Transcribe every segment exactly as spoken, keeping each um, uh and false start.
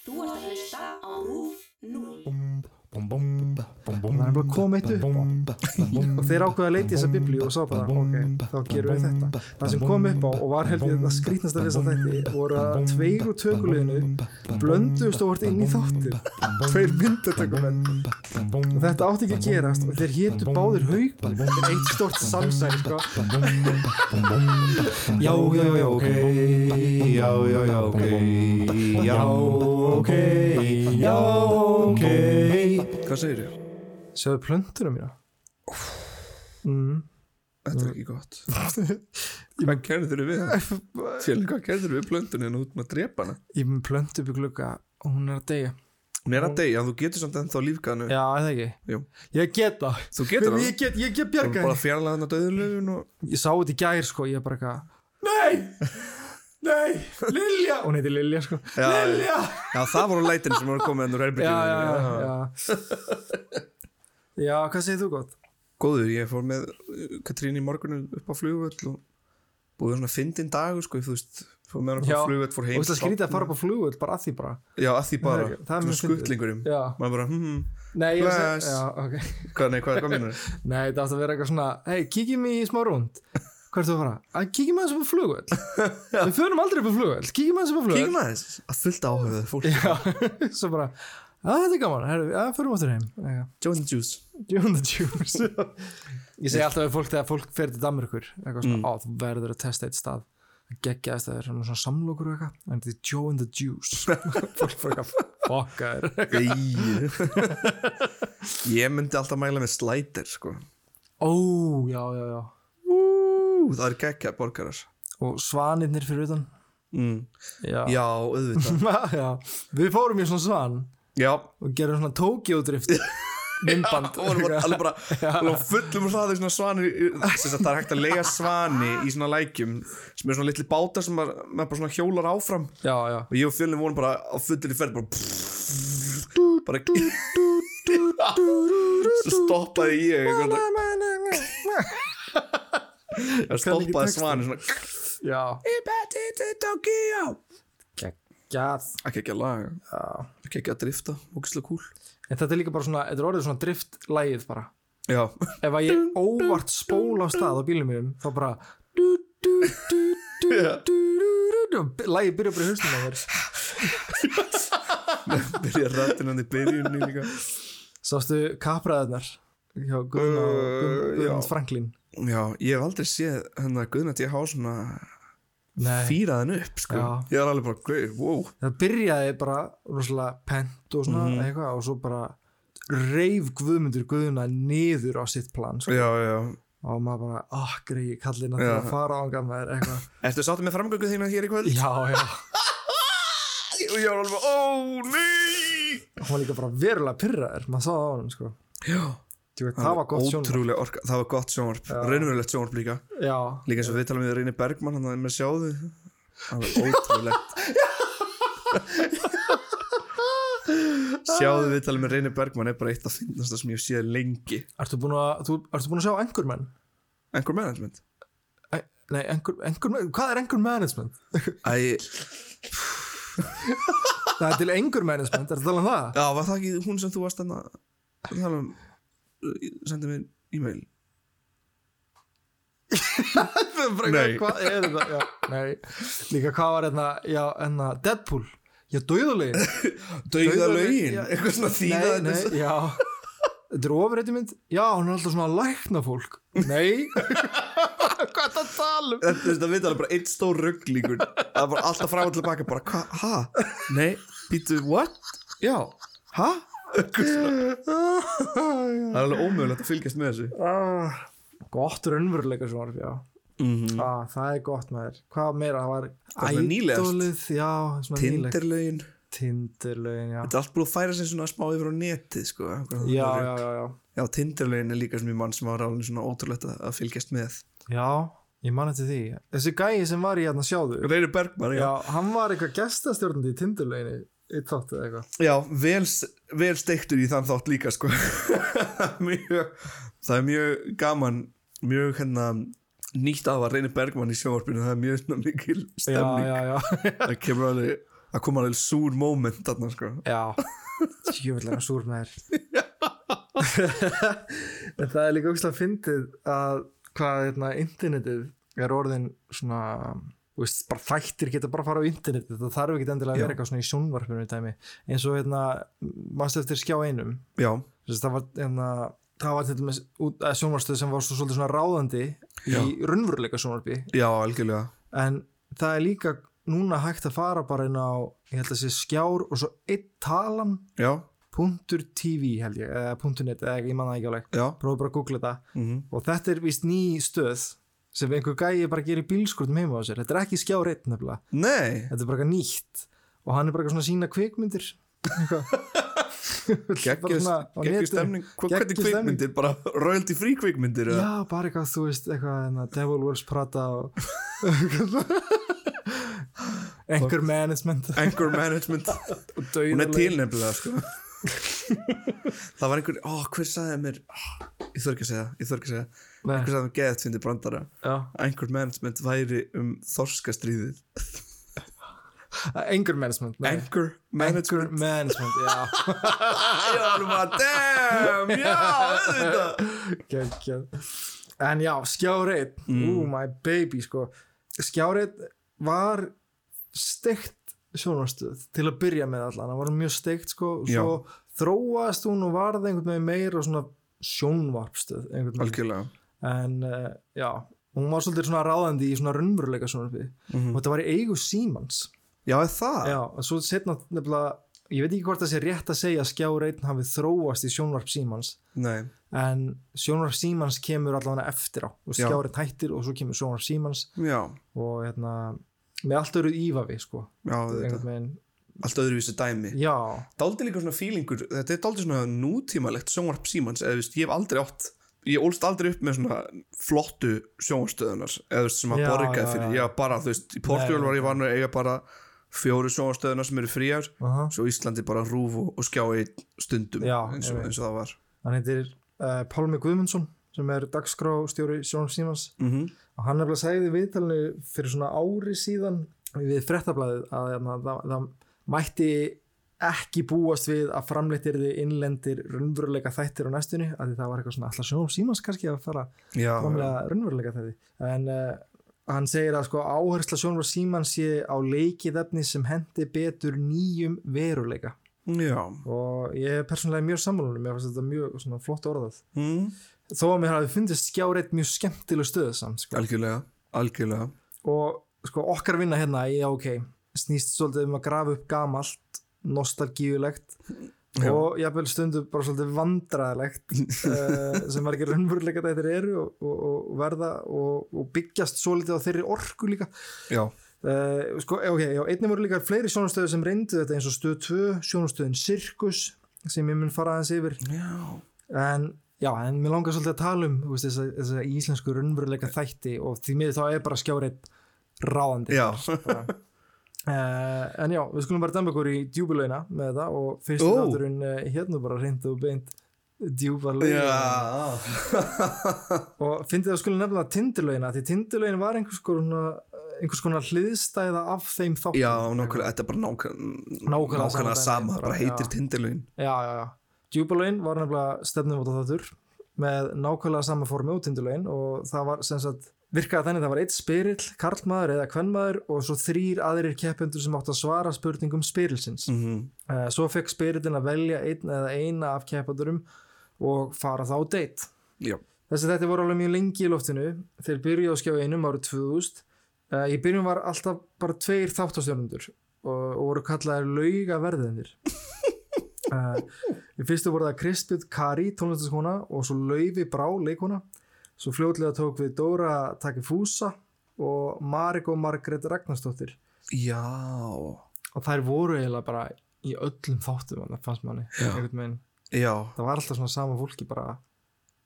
Þú ert að hlusta á Rúf núll. Það er bara komið upp og þeir ákveða að leita í þessa biblíu og sá bara, ok, þá gerum við þetta. Það sem kom upp á og var held ég að skrýtnast að þess að þetta voru að tveir úr tökuleginu blönduðust og vart inn í þáttir, tveir myndatökumenn. Og þetta átti ekki að gerast og þeir hétu báðir Haukur, eitt stort samsæl, sko. Já, já, já, ok, já, já, já, ok, já, ok, já, ok. Hvað segir ég? Sjáðu plöntunum mína. Mm. Þetta er ekki gott. Hvað gerður við? Fjöli, hvað gerður við plöntunum út með að drepa hana? Ég plöntu upp í glugga og hún er að deyja. Hún er að deyja, þú getur samt ennþá lífganu. Já, það ekki. Jú. Ég get það. Þú getur það? Ég get, ég get bjargað. Bara fjarlæða hana dauðulöfun og... Ég sá þetta í gær, sko, ég er bara eitthvað... Nei! Nei, Lilja! Hún heiti Lilja, sko. Já, Lilja! Já, það voru lætin sem voru komið ennur herbyggjum. Já, hvað segir þú gott? Góður, ég fór með Katrín í morgunum upp á flugvöll og búið svona fyndin dagur, sko, þú veist, fór með hann á flugvöll, fór heim. Já, og það skrítið að fara upp á flugvöll, bara að því bara. Já, að því bara, svona skuttlingurum. Já. Maður bara, hm, nei, ég veist, já, ok. Hvað, nei, hvað, hvað mínur þið? Nei, þetta átt að vera eitthvað svona, hei, kíkjum í smá rúnd. Hvað er það að fara? Að kíkjum aðeins upp á flugvöll. Við förum aldrei upp á flugvöll. Kíkjum aðeins upp á flugvöll. Kíkjum aðeins. Að fullta áhugðu fólk. Já, svo bara, að þetta er gaman. Herru, að förum áttur heim. Ja. Joe and the juice. Joe and the juice. Ég segi alltaf við fólk þegar fólk fer til Danmerkur. Eitthvað svona, mm. á, þú verður að testa eitt stað. Geggja aðeins, það er svona samlokur og eitthvað. En þetta er Joe and the juice. Fólk fór eitthvað fokkar. Það er geggja borgarar. Og svanirnir fyrir utan. Mm. Já. Já, auðvitað. Já. Við fórum í svona svan. Já. Og gerum svona Tókíó-drift. Myndband. Já, og vorum alveg bara já. Fullum og hlaðið svona svanir. Þess að það er hægt að leiga svani í svona lækjum sem er svona litli bátar sem maður bara svona hjólar áfram. Já, já. Og ég og fjölinn vorum bara á fullir í ferð bara pff, bara stoppaði ég eitthvað. Það stoppaði svanir svona. Já. Ég beti til Tókíó. Kekjað. Ekki ekki að laga. Já. Ekki ekki að drifta. Ógeðslega kúl. En þetta er líka bara svona, þetta er orðið svona driftlægið bara. Já. Ef að ég óvart spóla á stað á bílum mínum, þá bara lægið byrja bara í hausnum á þér. Nei, byrja rættinan í byrjunni líka. Sástu kapraðarnar hjá Guðmund Franklin. Já, ég hef aldrei séð hennar Guðna til að hafa svona fýraðin upp, sko. Já. Ég var alveg bara, gau, wow. Það byrjaði bara rosalega pent og svona mm. eitthvað og svo bara reif Guðmundur Guðna niður á sitt plan, sko. Já, já. Og maður bara, ah, grei, kallinn að það fara á hann gammaður, eitthvað. Ertu sáttu með framgöngu þína hér í kvöld? Já, já. Og ég var alveg, ó, nei! Hún var líka bara verulega pirraður, maður sá það á hann, sko. Já. Það var gott sjónvarp. Það var gott sjónvarp. Raunverulegt sjónvarp líka. Já. Líka eins og við tala með Reyni Bergmann, hann er með sjáðu. Það var ótrúlegt. Sjáðu við tala með Reyni Bergmann er bara eitt af finnasta sem ég hef séð lengi. Ertu búin að, þú, ertu búin að sjá Anchor Man? Anchor Management? Æ, nei, Anchor, Anchor, hvað er Anchor Management? Æ... Það er til Anchor Management, ertu talað um það? Já, var það ekki hún sem þú varst enn að tala um... Sendi mér e-mail. Nei. Hvað er þetta? Já, nei. Líka hvað var hérna, já, hérna, Deadpool. Já, dauðalögin. Dauðalögin? Eitthvað svona þýða þetta. Nei, nei, já. Þetta er ofurhetju mynd. Já, hún er alltaf svona að lækna fólk. Nei. Hvað er þetta að tala um? Þetta veit alveg bara einn stór rugglíkur. Það er bara alltaf frá og til baka bara, hva, ha? Nei, býtu, what? Já, ha? Það er alveg ómögulegt að fylgjast með þessu ah, gott raunveruleika svar já. Mm-hmm. Ah, það er gott með þér hvað meira, það var ædólið Tindurleginn Tindurleginn, já Þetta er allt búið að færa sig svona smá yfir á netið sko, já, já, já, já Já, Tindurleginn er líka sem ég mann sem var alveg svona ótrúlegt að fylgjast með Já, ég mann eftir því Þessi gæi sem var í hérna sjáðu Reyni Bergmann, já. Já, hann var eitthvað gestastjórnandi í Tindurleginni í þáttu eða eitthvað Já, vel, vel steiktur í þann þátt líka sko. mjög, það er mjög gaman mjög hérna nýtt af að Reyni Bergmann í sjónvarpinu það er mjög mikil stemning já, já, já. Það kemur alveg að koma alveg súr moment þarna sko. Já. Sjöfullega súr með þér. En það er líka ógeðslega fyndið að hvað hérna internetið er orðin svona, þú veist, bara þættir geta bara fara á internetið, það þarf ekki endilega að vera eitthvað svona í sjónvarpinu í dæmi. Eins og hérna manstu eftir skjá einum. Já. Þess að það var hérna það var til dæmis út að sjónvarpsstöð sem var svo svolítið svona ráðandi Já. Í raunveruleika sjónvarpi. Já, algjörlega. En það er líka núna hægt að fara bara inn á ég held að sé skjár og svo einn talan Já. .tv held ég eða .net eða ég man það ekki alveg. Prófa bara að googla þetta. Mm-hmm. Og þetta er víst ný stöð sem einhver gæi bara gerir bílskúrnum heima á sér. Þetta er ekki skjár einn nefnilega. Nei. Þetta er bara eitthvað nýtt og hann er bara svona að sýna kvikmyndir. Gekkjus, gekkjus stemning hvernig kvikmyndir, bara royalty free kvikmyndir eða? Já, bara eitthvað, þú veist eitthvað, Devil Wears Prada og Anchor Management Anchor Management hún er tilnefnilega sko. Það var einhver, ó, hver sagði mér ég þarf ekki að segja, ég þarf ekki að segja einhver sagði mér geðt fyndi brandara Já. Anchor Management væri um þorskastríðið Anchor management nei. Anchor management Anchor management, já Já, alveg bara, damn, já, auðvitað okay, En já, skjáreit mm. Ooh, my baby, sko Skjáreit var steikt sjónvarpsstöð til að byrja með allan, það var mjög steikt, sko og svo já. Þróast hún og varð einhvern veginn meira og svona sjónvarpsstöð Algjörlega En uh, já, hún var svolítið svona ráðandi í svona raunveruleika sjónvarpi mm-hmm. og þetta var í eigu Símans Já, er það? Já, en svo setna nefnilega, ég veit ekki hvort það sé rétt að segja að skjár einn hafi þróast í sjónvarp Símans. Nei. En sjónvarp Símans kemur allavega eftir á og skjár einn hættir og svo kemur sjónvarp Símans. Já. Og hérna, með allt öðru ívafi, sko. Já, þetta. Megin... Allt öðruvísu dæmi. Já. Dálítið líka svona feelingur, þetta er dálítið svona nútímalegt sjónvarp Símans, eða veist, ég hef aldrei átt... ég ólst aldrei upp með svona flottu sjónvarpsstöðunar eða veist sem að borgaði fyrir ég bara þú veist í Portugal var ég vanur eiga bara fjóru sjónvarpsstöðunar sem eru fríar uh-huh. svo Íslandi bara RÚV og, og skjá einn stundum Já, eins, og, eins og það var hann heitir uh, Pálmi Guðmundsson sem er dagskrárstjóri Sjónvarps Símans mm-hmm. og hann nefnilega sagði í viðtalinu fyrir svona ári síðan við Fréttablaðið að það, það mætti ekki búast við að framleitir þið innlendir raunveruleika þættir á næstunni að það var eitthvað svona alltaf sjónvarp Símans kannski að fara já, framlega raunveruleika þætti en uh, hann segir að sko áhersla sjónvarp Símans sé á leikið efni sem hendi betur nýjum veruleika já. Og ég er persónulega mjög sammála mér fannst þetta mjög svona flott orðað mm. þó að mér hafi fundist skjár einn mjög skemmtileg stöð samt sko. Algjörlega, algjörlega og sko okkar vinna hérna já ok, snýst svolítið um að grafa upp gamalt nostalgíulegt Já. Og jafnvel stundu bara svolítið vandræðilegt uh, sem var ekki raunveruleika þetta eru og, og, og verða og, og byggjast svolítið á þeirri orku líka Já uh, sko, ok, já, einnig voru líka fleiri sjónvarpsstöðir sem reyndu þetta eins og stöð tvö, sjónvarpsstöðin Sirkus sem ég mun fara aðeins yfir Já En já, en mér langar svolítið að tala um veist, þessa, þessa íslensku raunveruleika þætti og því miður þá er bara skjár einn ráðandi Já bara. Uh, en já, við skulum bara dæma ykkur í djúbulauna með þetta og fyrstu oh. náttúrun uh, hérna bara reynd og beint djúbalauna yeah. og fyndið að skulum nefnilega Tindurleginn því Tindurleginn var einhvers konar, einhvers konar hliðstæða af þeim þáttum Já, nákvæmlega, þetta er bara nákvæmlega nákvæmlega sama, bara heitir Tindurleginn Já, já, já, djúbalaun var nefnilega stefnumóta þáttur með nákvæmlega sama formi á Tindurleginn og það var sem sagt Virkaði þannig það var einn spyrill, karlmaður eða kvenmaður og svo þrír aðrir keppendur sem áttu að svara spurningum spyrilsins. Mm-hmm. Svo fekk spyrillin að velja einn eða eina af keppendurum og fara þá á date. Já. Þessi þetta voru alveg mjög lengi í loftinu þegar byrjuðu á skjá einum árið tvö þúsund. Í byrjun var alltaf bara tveir þáttastjörnundur og, og voru kallaðir laugaverðinir. Í fyrstu voru það Kristur Kári, tónlistaskona og svo Laufey Brá, leikona. Svo fljótlega tók við Dóra Takar Fúsa og Mark og Margrét Ragnarsdóttir. Já. Og þær voru eiginlega bara í öllum þáttum hann, fannst manni. Já. Já. Það var alltaf svona sama fólki bara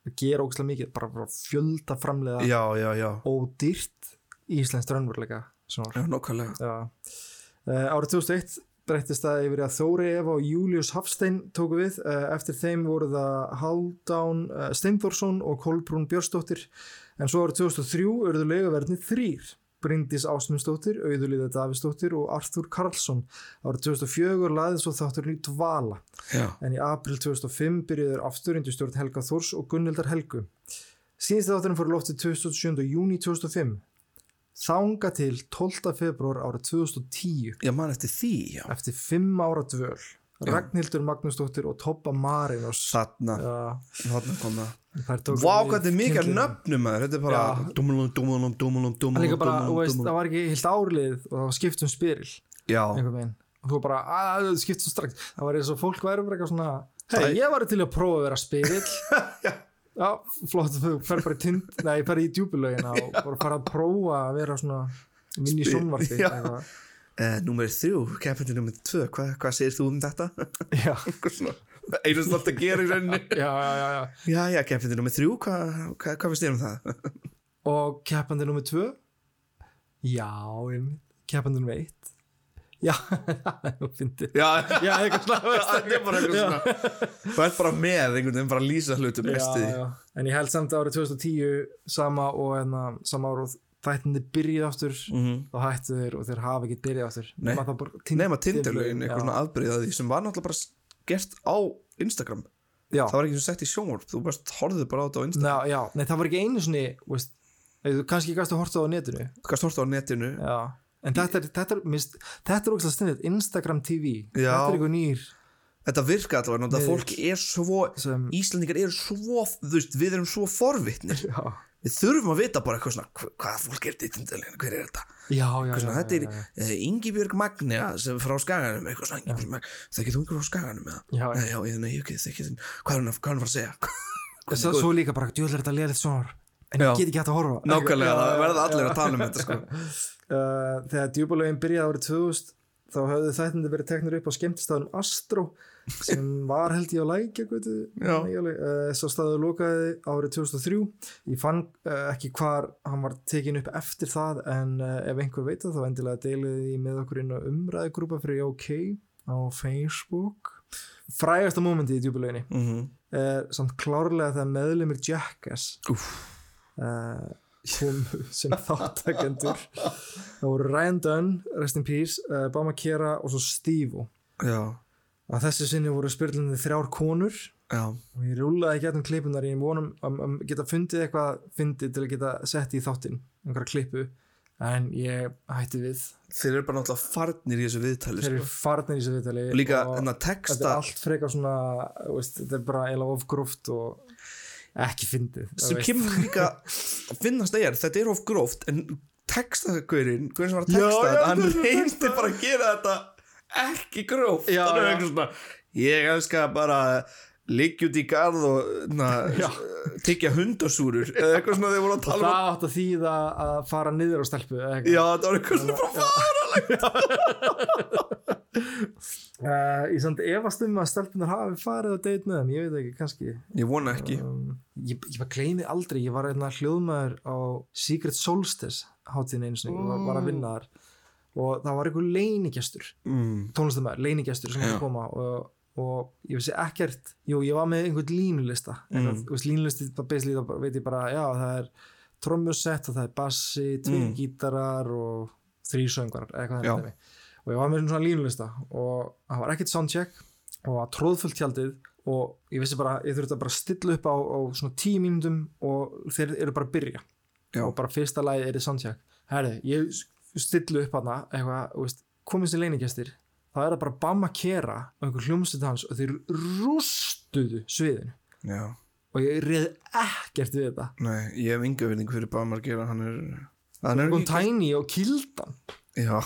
að gera ógeðslega mikið, bara, bara fjölda framleiða. Já, já, já. Ódýrt íslenskt raunveruleika. Já, nokkulega. Já. Uh, árið tvö þúsund og eitt breyttist það yfir að Þóreyja og Júlíus Hafstein tóku við. Eftir þeim voru það Halldán Steinthorsson og Kolbrún Björnsdóttir. En svo árið tvö þúsund og þrjú urðu laugaverðinir þrír. Bryndís Ásmundsdóttir, Auðulía Davídsdóttir og Arthur Karlsson. Árið tvö þúsund og fjögur lagði svo þátturinn í dvala. Já. En í apríl tvö þúsund og fimm byrjuðu aftur undir stjórn Helga Þórs og Gunnhildar Helgu. Síðasti þátturinn fór í loftið tuttugasta og sjöunda júní tvö þúsund og fimm. Þanga til tólfta febrúar árið tvö þúsund og tíu. Já, man eftir því, já. Eftir fimm ára dvöl. Ragnhildur Magnúsdóttir og Tobba Marinos. Þarna. Já. Þarna kom það. Vá, hvað þetta er mikið nöfnum maður. Þetta er bara dumlum, dumlum, dumlum, dumlum. Það líka bara, þú veist, það var ekki heilt árlið og það var skipt um spyril. Já. Einhvern veginn. Þú var bara, að, skipt um strax. Það var eins og fólk væri bara eitthvað svona, hei, ég var til að prófa að vera spyrill. Já. Já, flott, þú fer bara í tind, nei, fer í djúpulaugina og bara fara að prófa að vera svona minn í sjónvarpi eitthvað. Eh, númer þrjú, keppandi númer tvö, hvað hva segir þú um þetta? Já. Einu stolt að gera í rauninni. Já, já, já. Já, já, já keppandi númer þrjú, hvað hva, hva finnst þér um það? Og keppandi númer tvö? Já, keppandi númer eitt. Já, þú finnir. Já, já, eitthvað svona. Það er bara með einhvern veginn, bara lýsa hlutum mestið. Já, já. En ég held samt árið tvö þúsund og tíu sama og enna sama ár og þættinni byrjuð aftur mm-hmm. og hættu þeir og þeir hafa ekki byrjuð aftur. Nei, nema Tindurleginn, eitthvað svona afbrigð af því sem var náttúrulega bara gert á Instagram. Já. Það var ekki svona sett í sjónvarp, þú bara horfðir bara á þetta á Instagram. Já, já, nei, það var ekki einu svona, veist, þú kannski gastu að horta á netinu. Þú gastu horta á netinu. Já. En þetta er, þetta er, mist, þetta er ógislega stinnið, Instagram T V, já, þetta er eitthvað nýr. Þetta virka allavega, náttúrulega fólk er svo, sem, Íslendingar eru svo, þú veist, við erum svo forvitnir. Já. Við þurfum að vita bara eitthvað svona, hva, hvað fólk er þetta í Tindurleginn, hver er þetta? Já, já, svona, já. Þetta er já, já. Uh, Ingi Björk Magni sem frá Skaganum, eitthvað svona, Ingi Björk Magni, þekkið þú einhver frá Skaganum eða? Já, já. Nei, já, ég, nei, ég ekki, þekkið þinn, hvað er hann að fara að segja? Þess að svo líka bara, djöðlega er þetta leiðilegt sjónvarp. En ég get ekki hægt að horfa. Nákvæmlega, það verða allir að tala um þetta sko. Uh, þegar djúpulaugin byrjaði árið tvö þúsund, þá höfðu þættirnir verið teknir upp á skemmtistaðnum Astro, sem var held ég á Lækjagötu. Uh, svo staður lokaði árið tvö þúsund og þrjú. Ég fann uh, ekki hvar hann var tekin upp eftir það, en uh, ef einhver veit það, þá endilega deiliði því með okkur inn á umræðugrúpa fyrir OK á Facebook. Frægasta mómenti í djúpulauginni. Mm-hmm. Uh, samt klárlega þegar meðlimir Jackass. Úff. Uh, sem, sem þáttakendur það voru Ryan Dunn, rest in peace, uh, Bam Margera og svo Steve-O. Já. Að þessu sinni voru spyrlunni þrjár konur. Já. Og ég rúlaði getum klippunar í vonum að um, um, geta fundið eitthvað fyndið til að geta sett í þáttinn einhverja klippu, en ég hætti við. Þeir eru bara náttúrulega farnir í þessu viðtali. Þeir eru farnir í þessu viðtali og líka þennan texta. Þetta er allt frekar svona, veist, þetta er bara eiginlega of gróft og ekki fyndið. Sem kemur líka að finnast að ég er, þetta er of gróft, en textaðurinn, hvernig sem var að texta já, þetta, já, hann reyndi bara að gera þetta ekki gróft. Já, þannig er eitthvað svona, ég elska bara liggja út í garð og na, tyggja hundasúrur, eða eitthvað svona þeir voru að tala um. Og það átt að þýða að fara niður á stelpu. Eitthvað. Já, þetta var eitthvað svona bara faralegt. Uh, ég samt efast um að stelpunar hafi farið að date með þeim, ég veit ekki, kannski ég vona ekki um, ég, ég bara gleymi aldrei, ég var einna hljóðmaður á Secret Solstice hátíðin eins og mm. var, var að vinna þar og það var einhver leinigestur mm. tónlistamæður, leinigestur sem var að koma og, og ég vissi ekkert, jú, ég var með einhvern línulista mm. línulista, það veit ég bara, já, það er trommusett og það er bassi, tveir mm. gítarar og þrír söngvarar, eitthvað það er með og ég var með svona línulista og það var ekkert soundcheck og var tróðfullt tjaldið og ég vissi bara, ég þurfti að bara stilla upp á, á svona tíu mínútum og þeir eru bara að byrja. Já. Og bara fyrsta lagið er soundcheck. Herri, ég stilla upp hana eitthvað, veist, komist í leinigestir, það er bara Bam Margera og einhver hljómsveit hans og þeir rústuðu sviðinu. Já. Og ég réð ekkert við þetta. Nei, ég hef enga virðingu fyrir Bam Margera, hann er hann er ekki tæni og kildan. Já.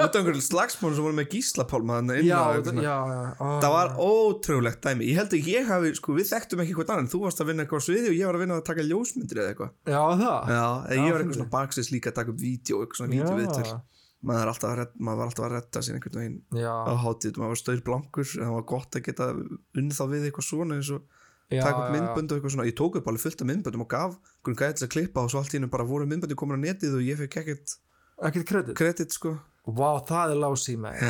Út af einhverjum slagsmónum sem voru með gíslapálma þannig inn á eitthvað. Já, já, ó, það var ótrúlegt dæmi. Ég held ekki ég hafi, sko, við þekktum ekki hvort annan. Þú varst að vinna eitthvað á sviði og ég var að vinna að taka ljósmyndir eða eitthvað. Já, það. Já, já ég var eitthvað svona baksins líka að taka upp vídeo, eitthvað svona vídeoviðtöl. Maður, maður var alltaf að redda sér einhvern veginn á hátíð. Maður var staurblankur, það var gott að geta unnið þá við eitthvað svona eins og Já, taka upp myndbönd og eitthvað svona, ég tók upp alveg fullt af myndböndum og gaf einhvern gæja til að klippa og svo allt í einu bara voru myndböndin komin á netið og ég fekk ekkert ekkert kredit, kredit sko. Vá, það er lási í mig.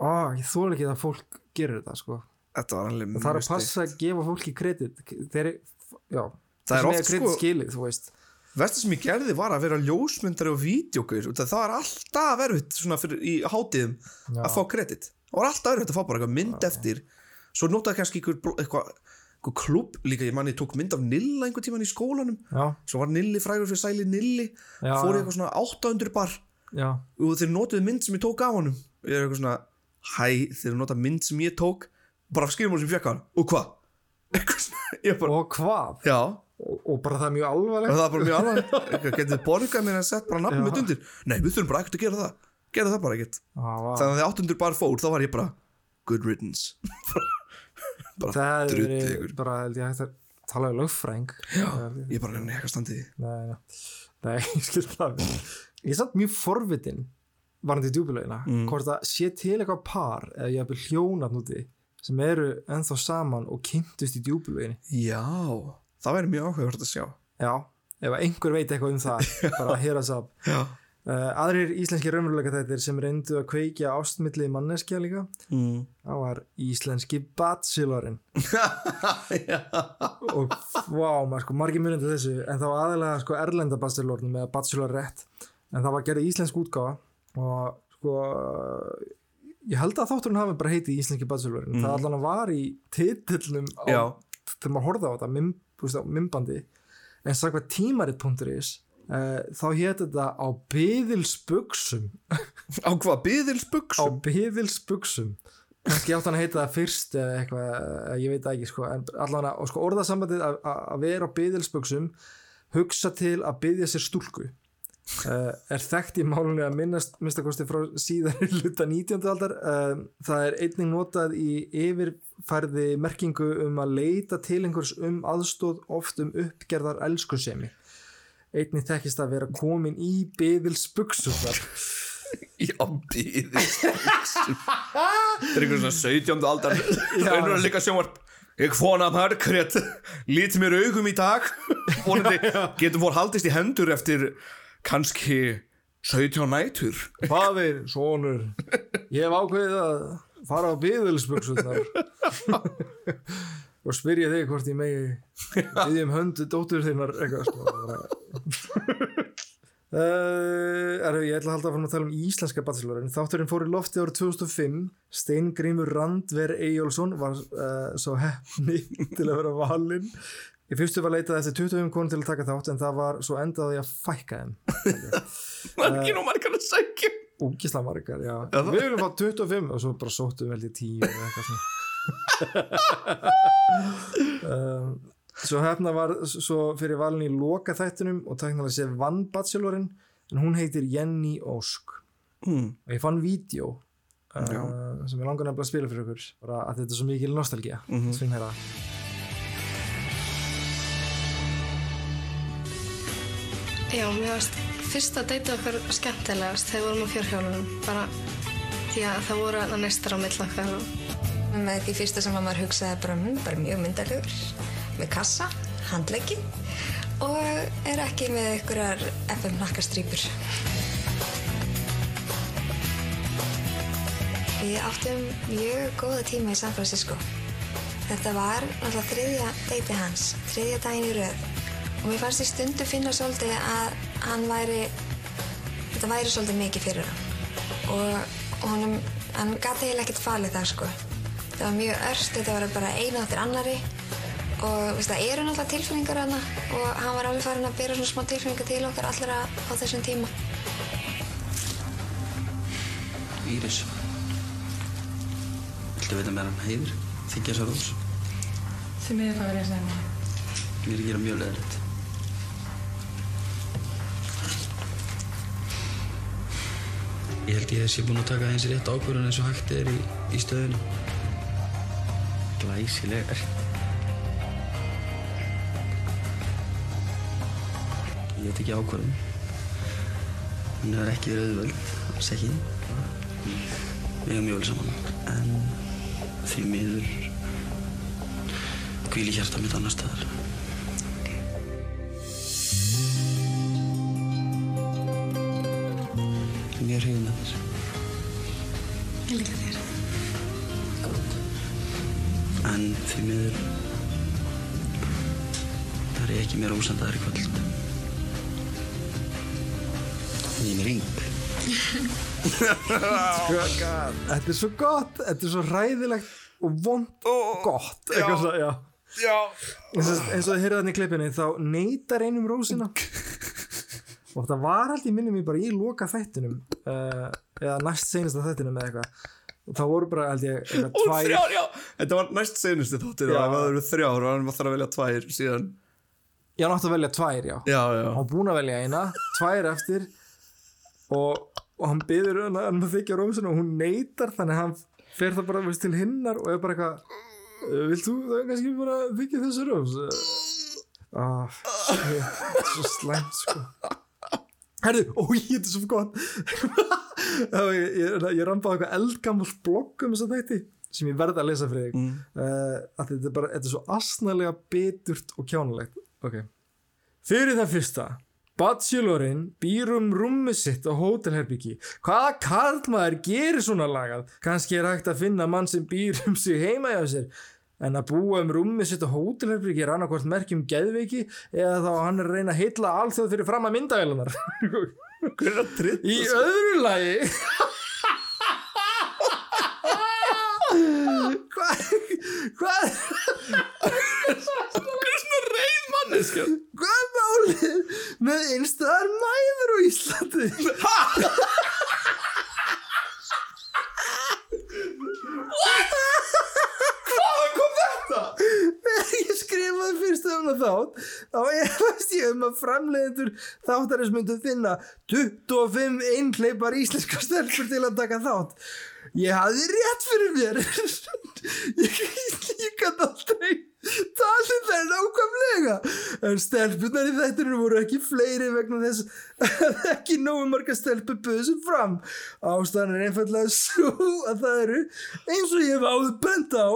Ó, ég þoli ekki að fólk gerir þetta sko. Þetta var alveg mjög steikt. Það er að passa að gefa fólki kredit. Þeir, já, það er oft sko skilið, þú veist. Versta sem ég gerði var að vera ljósmyndari og vídeokur og það var alltaf erfitt svona fyrir í hátíðum Já. Að fá kredit. Það var alltaf erfitt að fá bara eitthvað mynd Já. Eftir. Svo notaði kannski einhver eitthvað eitthvað klúbb líka. Ég man ég tók mynd af Nilla einhvern tímann í skólanum. Já. Svo var Nilli frægur fyrir Sæli Nilli. Já. Fór í eitthvað svona átta hundruð bar. Já. Og þeir notuðu mynd sem ég tók af honum. Ég er eitthvað svona hæ, þeir nota mynd sem ég tók bara skilmál sem ég fékk hann. Og hvað? Bara, og hvað? Já. Og bara það er mjög alvarlegt. Það er bara mjög alvarlegt. Getið borgað mér að sett bara nafn mitt undir. Nei, við þurfum bara ekkert að gera það. Gerðu það bara ekkert. Þannig að þegar átta hundruð bar fór, þá var ég bara good riddance. bara það er drutt, bara held ég hægt að tala um lögfræng. Já, ég bara nefnir eitthvað standið. Nei, nei, nei, ég skil það. Ég samt mjög forvitin varandi í djúpilaugina. Mm. Hvort að sé til eitthvað par eða ég hefði hljónað úti sem eru ennþá saman og kynntust í djúpilauginni. Já. Það væri mjög áhugavert að sjá. Já, ef einhver veit eitthvað um það, bara að heyra sab. Já. Uh, aðrir íslenski raunveruleikaþættir sem reyndu að kveikja ástmilli manneskja líka, mm. það var íslenski bachelorinn. Já. Og wow, maður sko, margir munandi þessu, en það var aðalega sko erlenda bachelorinn með bachelorett, en það var gerði íslensk útgáfa og sko, ég held að þátturinn hafi bara heitið íslenski bachelorinn. Mm. Það allan var í titillum á, Já. Þegar maður horfði á þetta, minn, á myndbandi en sagði hvað tímarit.is uh, þá hétt þetta á byðilsbuxum á hvað byðilsbuxum? Á byðilsbuxum kannski átt hann að heita það fyrst eða eitthvað, ég veit ekki sko, en allavega, og sko orðasambandið að, að vera á byðilsbuxum hugsa til að byðja sér stúlku uh, er þekkt í málunni að minnast minnstakosti frá síðan hluta nítjándu aldar uh, það er einnig notað í yfir færði merkingu um að leita til einhvers um aðstóð oft um uppgerðar elskusemi einnig þekkist að vera komin í beðilsbuxurnar já, beðilsbuxur það er einhvers svona sautjándu aldar önnur að líka sjónvarp ég vona að Margrét lít mér augum í dag vonandi getum vor haldist í hendur eftir kannski sautján nætur faðir, sonur ég hef ákveðið að fara á byðulsbuxurnar og spyrja þig hvort ég megi við um höndu dóttur þinnar eitthvað uh, er, ég ætla að halda að fara að tala um íslenska bachelorinn þátturinn fór í lofti árið tvö þúsund og fimm Steingrímur Randver Eylson var uh, svo hefni til að vera valinn í fyrstu var leitað eftir tuttugu konur til að taka þátt en það var svo endaði að fækka þeim margin og margar að sækja Ógislega margar, já. já Við viljum fá tuttugu og fimm og svo bara sóttum vel í tíu eða eitthvað svona. um, svo hefna var svo fyrir valin í loka þættinum og tæknaði sér vann bachelorinn en hún heitir Jenny Osk. Mm. Og ég fann vídeo uh, sem ég langar nefnilega að spila fyrir okkur bara að þetta er svo mikil nostalgía. Mm-hmm. Svingherra. Já, mér varst fyrsta deyti okkar skemmtilegast þegar vorum á fjórhjólunum. Bara því að það voru að nestar á milli okkar. Með því fyrsta sem maður hugsaði bara, bara mjög myndarlegur. Með kassa, handleggi og er ekki með einhverjar F M nakkastrýpur. Við áttum mjög góða tíma í San Francisco. Þetta var náttúrulega þriðja deyti hans, þriðja daginn í röð. Og mér fannst í stundu finna svolítið að hann væri, þetta væri svolítið mikið fyrir hann. Og, og honum, hann gat eiginlega ekkert falið það sko. Það var mjög örst, þetta var bara einu áttir annari. Og veist það eru náttúrulega tilfinningar hana og hann var alveg farinn að bera svona smá tilfinningar til okkar allra á þessum tíma. Íris, viltu vita meira um heiður? Þykja þessar úr? Þið miður það verið að segja mér. Mér er að gera mjög leðilegt. Ég held ég að sé búinn að taka eins rétt ákvörðun eins og hægt er í, í stöðunni. Glæsilegar. Ég veit ekki ákvörðun. Hún hefur ekki verið auðvöld, alls ekki. Við erum mjög vel saman. En því miður hvílir hjarta mitt annar staðar. Mér hrifin að þér. Ég líka þér. Góð. En því miður þar er ég ekki mér ósandaðar í kvöld. Þín ring. Oh my god. Þetta er svo gott, þetta er svo ræðilegt og vont oh, og gott. Já, svo, já. Já. Eins og þið heyrið þarna í klippinni, þá neitar einum rósina. Og þetta var alltaf í minnum ég bara í loka þættinum, uh, eða næst seinasta þættinum eða eitthvað. Og þá voru bara held ég eitthvað tvær. Og þrjár, já. Þetta var næst seinustu þáttur, það var þrjár og hann var þar að velja tvær síðan. Já, hann átti að velja tvær, já. Já, já. Hann var búin að velja eina, tvær eftir og, og hann biður hana um að þykja rósina og hún neitar, þannig að hann fer það bara veist, til hinnar og er bara eitthvað, vilt þú það kannski bara þykja þessu rós? Ah, shit, svo slæmt sko. Herðu, ó, ég þetta er svo gott. ég, ég, ég rampaði eitthvað eldgamall blogg um þess að þætti sem ég verði að lesa fyrir þig. Mm. Uh, að þetta er bara, þetta er svo asnalega biturt og kjánulegt. Ok. Fyrir það fyrsta, bachelorinn býr um rúmið sitt á hótelherbyggi. Hvaða karlmaður gerir svona lagað? Kannski er hægt að finna mann sem býr um sig heima hjá sér. En að búa um rúmið sitt á hótelherbyggi er annað hvort merki um geðveiki eða þá hann er að reyna að heilla alþjóð fyrir fram að myndavélunar. Hver er að tritta? Í öðru lagi. Hvað? Hvað? Hvað er svona reið manneska? Hvað er málið með einstæðar mæður á Íslandi? Ég skrifaði fyrst um það þátt þá ég veist ég um að framleiðendur þáttarins myndu finna tuttugu og fimm einhleipar íslenska stelpur til að taka þátt. Ég hafði rétt fyrir mér. ég, ég gat aldrei talið þær nákvæmlega en stelpunar í þættunum voru ekki fleiri vegna þess að ekki nógu marga stelpur buðu sig fram. Ástæðan er einfallega svo að það eru eins og ég hef áður bent á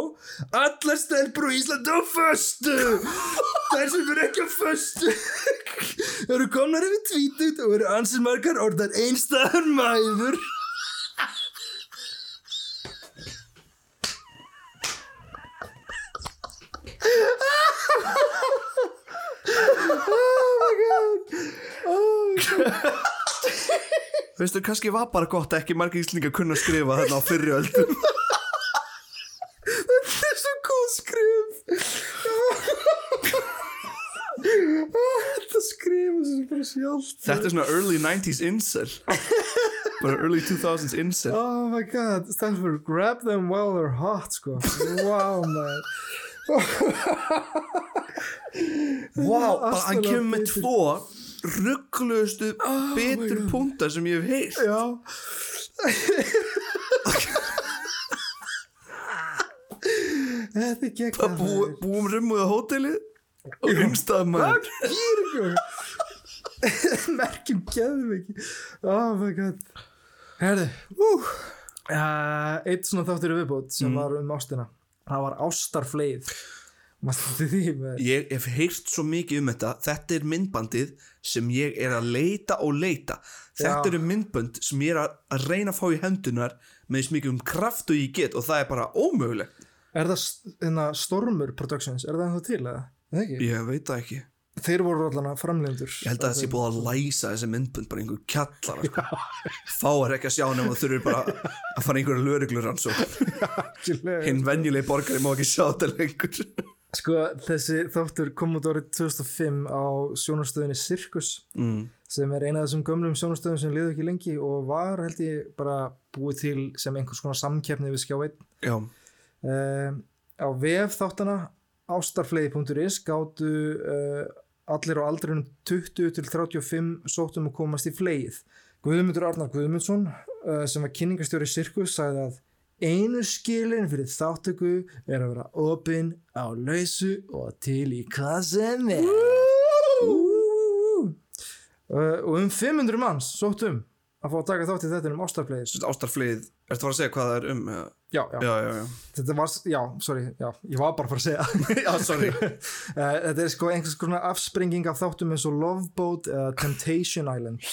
allar stelpur á Íslandi á föstu. Þær sem eru ekki á föstu eru komnar yfir tvítugt og eru ansi margar orðnar einstæðar mæður. Oh my god. Oh my god. Veistu, kannski var bara gott að ekki margir íslendingar kunna skrifa þarna á fyrri öldum. Þetta er svo góð skrif. Þetta skrif er bara sjálft. Þetta er svona early nineties incel. Bara early two thousands incel. Oh my god, it's time for grab them while they're hot, sko. Wow, man. Wow, bara hann kemur með tvo rugglustu oh betur punktar sem ég hef heyrt. Já. Þetta er gegn að bú, búum rummuð á hóteli og umstað maður. Hvað gerir ykkur? Merkjum geðum ekki. Oh my god. Herðu, uh, eitt svona þáttur viðbót sem mm. var um ástina. Það var ástarfleið. Ég hef heyrt svo mikið um þetta. Þetta er myndbandið sem ég er að leita og leita. Þetta eru myndbönd sem ég er að, að reyna að fá í hendunar með svo mikið um kraft og ég get og það er bara ómögulegt. Er það hérna, Stormur Productions? Er það ennþá til eða? Ekki? Ég veit það ekki. Þeir voru allan að framlendur. Ég held að það sé búið að læsa þessi myndbönd bara einhver kjallara sko. Þá er ekki að sjá nema þurfur bara að fara einhverja lögreglur hans og hinn venjulegi borgari má ekki sjá þetta lengur. Sko þessi þáttur kom út árið tvö þúsund og fimm á sjónarstöðinni Sirkus mm. sem er eina af þessum gömlum sjónarstöðum sem liðu ekki lengi og var held ég bara búið til sem einhvers konar samkeppni við Skjá einn. Já. Um, á vef þáttana ástarfleiði.is gátu uh, allir á aldrinum tuttugu til þrjátíu og fimm sóttum að komast í fleið. Guðmundur Arnar Guðmundsson sem var kynningarstjóri Sirkus sagði að einu skilin fyrir þáttöku er að vera opin á lausu og til í hvað sem er. Og um fimm hundruð manns sóttum að fá að taka þátt í þetta um ástarfleið. Ástarfleið, ertu að fara að segja hvað það er um? Já, já. Já, já, já. Þetta var, já, sorry, já, ég var bara að fara að segja. Já, sorry. Þetta er sko einhvers konar afspringing af þáttum eins og Love Boat eða Temptation Island.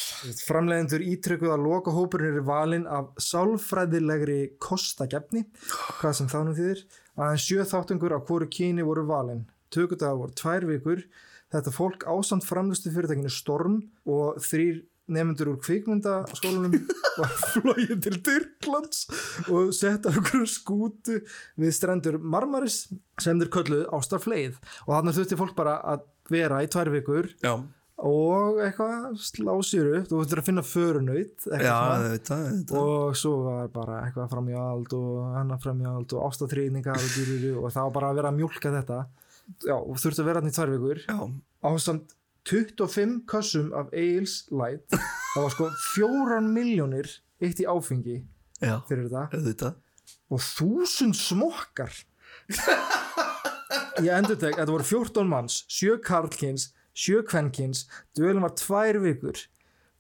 Framleiðendur ítrykkuð að loka hópurinn er valinn af sálfræðilegri kostagefni, hvað sem þánum þýðir, að en sjö þáttungur á hvoru kyni voru valinn. Tökudagar voru tvær vikur, þetta fólk ásamt framlustu fyrirtækinu Storm og þrír nefnendur úr kvikmyndaskólanum var flogið til Tyrklands og sett á einhverju skútu við strendur Marmaris sem þeir kölluðu Ástarfleið og þarna þurfti fólk bara að vera í tvær vikur Já. Og eitthvað slá sér upp, þú þurftir að finna förunaut og svo var bara eitthvað framjáld og annað framjáld og ástatrýningar og dýrur og það var bara að vera að mjólka þetta Já, og þurfti að vera þarna í tvær vikur Já. Ásamt tuttugu og fimm kössum af Eils Light. Það var sko fjórar milljónir eitt í áfengi Já, fyrir þetta. Þetta. Og þúsund smokkar. Ég endurtek, þetta voru fjórtán manns, sjö karlkyns, sjö kvenkins, duelin var tvær vikur.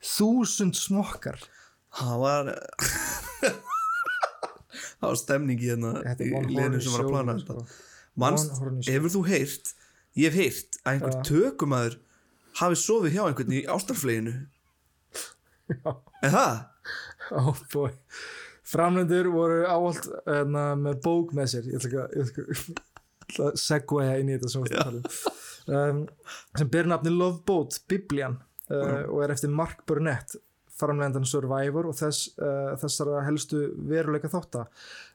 þúsund smokkar. Það var... Það var stemning í hérna í liðinu sem var að plana þetta. Manst, hefur þú heyrt, ég hef heyrt að einhver ja. Tökumæður hafi sofið hjá einhvern í ástarfleginu. Já. Er það? Oh boy. Framlendur voru áhald uh, með bók með sér. Ég ætla að segwaya inn í þetta sem við talum um, sem ber nafni Love Boat, Biblian uh, og er eftir Mark Burnett, framlendan Survivor og þess, uh, þessara helstu veruleika þátta.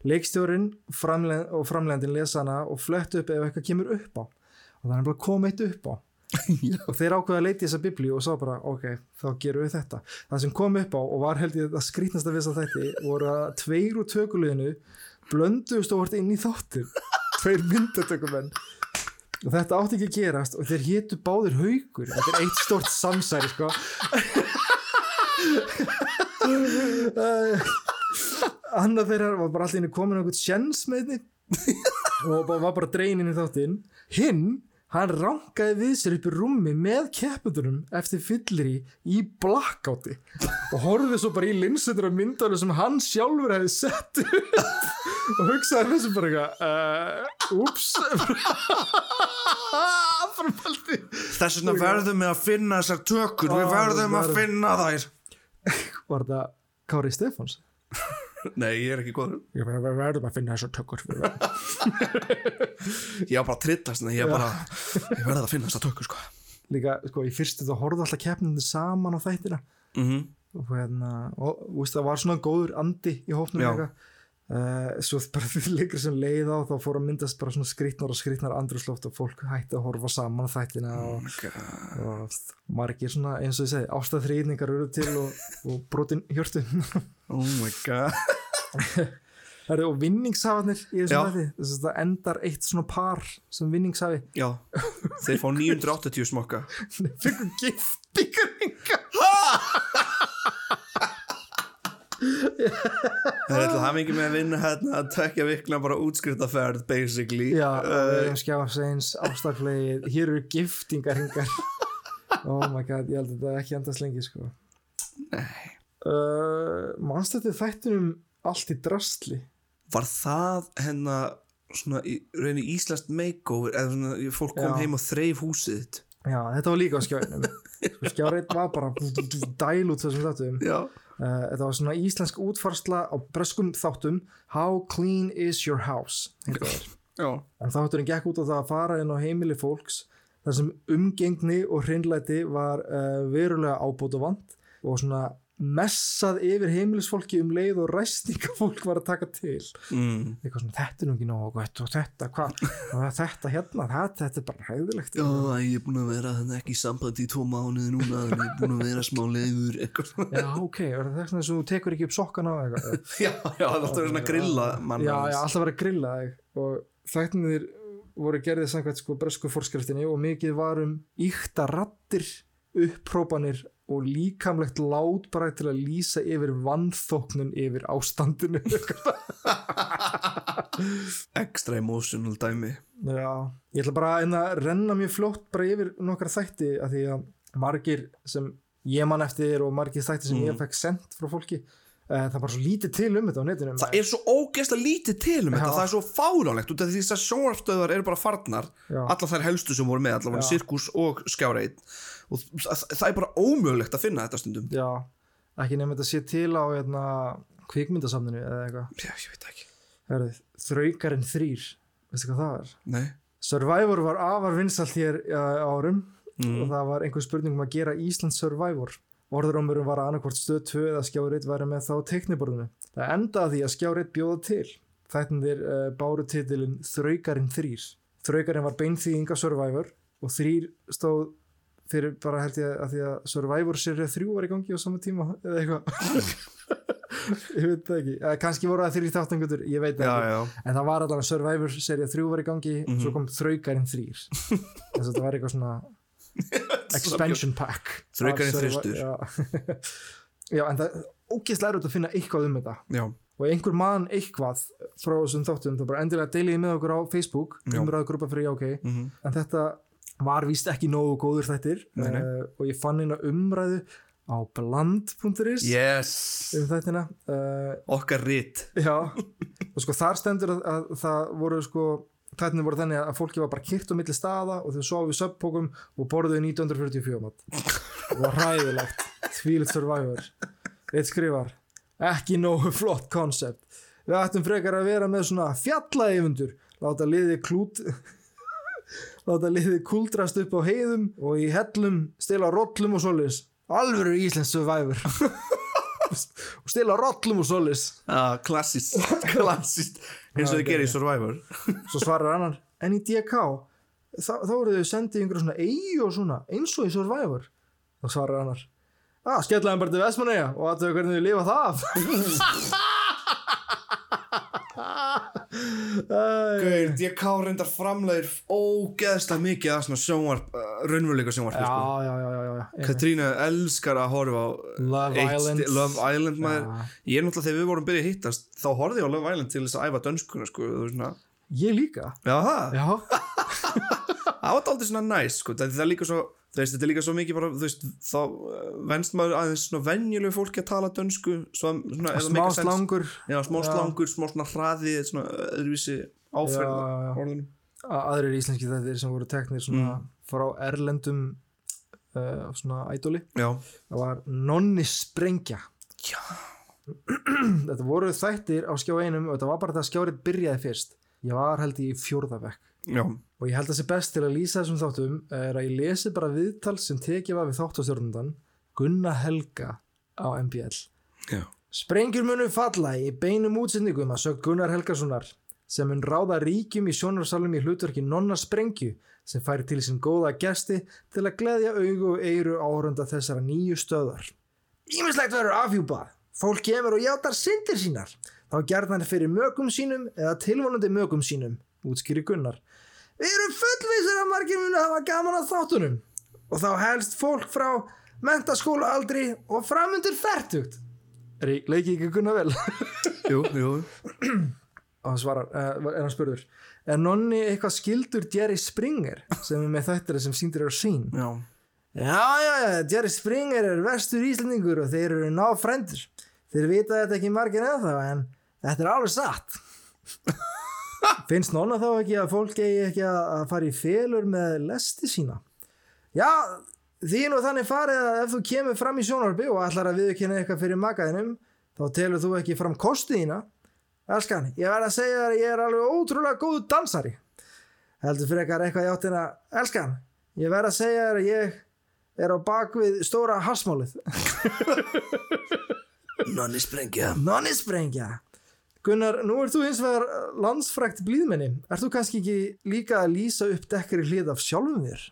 Leikstjórinn framlend, og framlendin lesa hana og flett upp ef eitthvað kemur upp á. Og það er bara kom eitt upp á. Og þeir ákveða að leita í þessa biblíu og sá bara, ok, þá gerum við þetta. Það sem kom upp á og var held ég að skrýtnast að visa þetta voru að tveir úr tökuleginu blönduðust og vart inn í þáttir. Tveir myndatökumenn. Og þetta átti ekki að gerast og þeir hétu báðir Haukur. Þetta er eitt stort samsæri, sko. Annað þeirra var bara alltaf inni komin á einhvern sjens með einni. Og var bara dregin inn í þáttinn. Hinn, hann rankaði við sér upp í rúmi með keppendunum eftir fylleri í blackouti og horfði svo bara í linsutur af myndunum sem hann sjálfur hefði sett upp og hugsaði þessum bara eitthvað úps þess vegna verðum við að finna þessar tökur, Ó, við verðum að finna þær Var það Kári Stefáns? Nei, ég er ekki góður. Ég bara, við verðum að finna þessar tökur. Ég var bara að trillast, en ég bara, ég verði að finna þessar tökur, sko. Líka, sko, í fyrstu þú horfði alltaf keppninu saman á þættina. Mm-hmm. Og hérna, og, veist, það var svona góður andi í hópnum líka. Uh, svo bara því líka sem leið á, þá fór að myndast bara svona skrýtnar og skrýtnar andrúsloft og fólk hætti að horfa saman á þættina og, oh og, og margir svona, eins og ég segi, ástaþrýningar eru til og, og brotin hjörtu. Oh my god. Það eru og vinningshafarnir í þessum þætti. Þess að það endar eitt svona par sem vinningshafi. Já. Þeir fá níu hundruð áttatíu smokka. Þeir fengu giftingaringa. Það er alltaf hamingi með að vinna hérna að tekja vikna bara útskriftaferð basically. Já, uh, við erum skjáfseins ástarflegið. Hér eru giftingaringar. Oh my god, ég held að þetta ekki endast lengi sko. Nei. Uh, manstætti þættinum allt í drastli var það hennar svona í reyni íslenskt makeover eða svona fólk kom já. Heim og þreif húsið þitt já þetta var líka á skjárinu skjárið var bara dæl út þessum þáttum uh, þetta var svona íslensk útfarsla á breskum þáttum How Clean Is Your House en þátturinn gekk út á það að fara inn á heimili fólks þar sem umgengni og hreinlæti var uh, verulega ábótavant og svona messað yfir heimilisfólki um leið og ræstingafólk var að taka til mm. eitthvað svona, þetta er nú ekki nóg gott og þetta, hvað, þetta hérna það, þetta er bara hæðilegt Já, ég er búin að vera þannig ekki í sambandi í tvo mánuði núna, en ég er búin að vera smá leiður eitthvað Já, ok, er það þess að þú tekur ekki upp sokkana á eitthvað Já, já, alltaf verið svona grilla mann Já, já, alltaf verið grilla og þættinir voru gerðið samkvæmt sko bresku forskriftinni og mikið var um ýkta raddir, upphrópanir og líkamlegt lát bara til að lýsa yfir vanþóknun yfir ástandinu Extra emotional dæmi Já, ég ætla bara að renna mjög flott bara yfir nokkra þætti af því að margir sem ég man eftir og margir þætti sem mm. ég fekk sendt frá fólki það er bara svo lítið til um þetta á netinu það er svo ógeðslega lítið til um þetta það er svo fáránlegt út af því að sjónvarpsstöðvar eru bara farnar Já. Allar þær helstu sem voru með allar var sirkus og skjáreit og það er bara ómögulegt að finna þetta stundum Já, ekki nefnum þetta sé til á hérna, kvikmyndasafninu eða eitthvað Já, ég veit ekki Herið, Þraukarinn þrír, veistu hvað það er? Nei Survivor var afar vinsælt hér á árum mm. og það var einhver spurning um að gera Íslands Survivor Orðrómurinn var annarkvort stöð tvö eða skjárið væri með þá teikniborðinu. Það endaði því að skjárið bjóða til. Þættinir uh, báru titilinn Þraukarinn þrír. Þraukarinn var beinþýðing af Survivor og þrír stóð fyrir bara held ég að því að Survivor serið þrjú var í gangi á sama tíma eða eitthvað. ég veit það ekki. Eða, kannski voru það þrír þáttangutur, ég veit það ekki. En það var allavega Survivor serið þrjú var í gangi mm-hmm. og svo kom Þraukarinn þrír. Þess að það var eitthvað svona... expansion pack þraukarinn þristur já. já en það ógeðslega er út að finna eitthvað um þetta já. Og einhver mann eitthvað frá þessum þáttum þá bara endilega deiliði með okkur á Facebook umræðugrúpa fyrir jákei okay. mm-hmm. en þetta var víst ekki nógu góður þættir nei, nei. Uh, og ég fann eina umræðu á bland.is yes. um þættina uh, okkar rit já og sko þar stendur að, að það voru sko Þættinni voru þannig að fólki var bara kyrkt á milli staða og þau sváðu í söpbókum og borðuðu nítján fjörutíu og fjögur mat. Það var hræðilegt, þvílíkt Survivor. Eitt skrifar, ekki nógu flott koncept. Við ættum frekar að vera með svona fjallaeyfundur, láta liði klút, láta liði kúldrast upp á heiðum og í hellum, stela rollum og svoleiðis. Alvöru íslensk Survivor. og stela rollum og svoleiðis. Ah, klassist, klassist. eins og þið gerir í Survivor svo svarar annar, en í D K þá, þá eru þau sendið einhverja svona eigi og svona, eins og í Survivor þá svarar annar, að ah, skellaðum bara til Vestmannaeyja og að þau hvernig þau lifa það Gauður, D K reyndar framlegir ógeðslega mikið að svona sjónvarp, raunveruleika sjónvarp já, sko. já, já, já, já. Katrína elskar að horfa á Love eitt, Island, Love Island ja. Ég er náttúrulega þegar við vorum byrjað að hittast þá horfði ég á Love Island til þess að æfa dönskuna sko, ég líka já, það já. það var aldrei svona næs sko, það er líka svo þú veist, þetta er líka svo mikið bara, þú veist, þá venst maður aðeins svona venjulegu fólki að tala dönsku, svona... Smá slangur. Já, smá ja. slangur, smá svona hraði, svona öðruvísi áferð á ja, orðunum. Ja, ja. Aðrir íslenski þættir sem voru teknir svona mm. frá erlendum uh, svona ædoli. Já. Það var Nonni Sprengja. Já. þetta voru þættir á skjá einum og þetta var bara það skjárið byrjaði fyrst. Ég var held í fjórða bekk. Já. Og ég held að sé best til að lýsa þessum þáttum er að ég lesi bara viðtal sem tekið var við þáttastjórnundan Gunnhildur Helga á M B L. Já. Sprengjur munu falla í beinum útsendingum að sögn Gunnhildur Helgasonar sem mun ráða ríkjum í sjónarsalum í hlutverki Nonna Sprengju sem fær til sín góða gesti til að gleðja augu og eyru áhorfenda þessara nýju stöðar. Ýmislegt verður afhjúpað. Fólk kemur og játar syndir sínar. Þá gjarnan fyrir mökum sínum eða tilvonandi mökum sínum. Útskýri Gunnar. Við erum fullvísir að margir munu hafa gaman að þáttunum og þá helst fólk frá menntaskóla aldri og framundir fertugt. Leiki ekki Gunnar vel? jú, jú. og hann svarar, uh, er hann spurður. Er nonni eitthvað skildur Jerry Springer sem er með þættir sem sýndir á sín? Já. Já, já, já, Jerry Springer er vestur íslendingur og þeir eru ná frændur. Þeir vita þetta ekki margir eða þá en þetta er alveg satt. Finnst Nonna þá ekki að fólk eigi ekki að fara í felur með lesti sína? Já, því nú þannig farið að ef þú kemur fram í sjónvarpi og ætlar að viðurkenna eitthvað fyrir makaðinum, þá telur þú ekki fram kostiðina. Elskan, ég verð að segja þér að ég er alveg ótrúlega góð dansari. Heldur frekar eitthvað í áttina, elskan, ég verð að segja þér að ég er á bak við stóra hassmálið. Nonni Sprengja. Nonni Sprengja. Gunnar, nú ert þú hins vegar landsfrækt blíðmenni. Ert þú kannski ekki líka að lýsa upp dekkri hlið af sjálfum þér?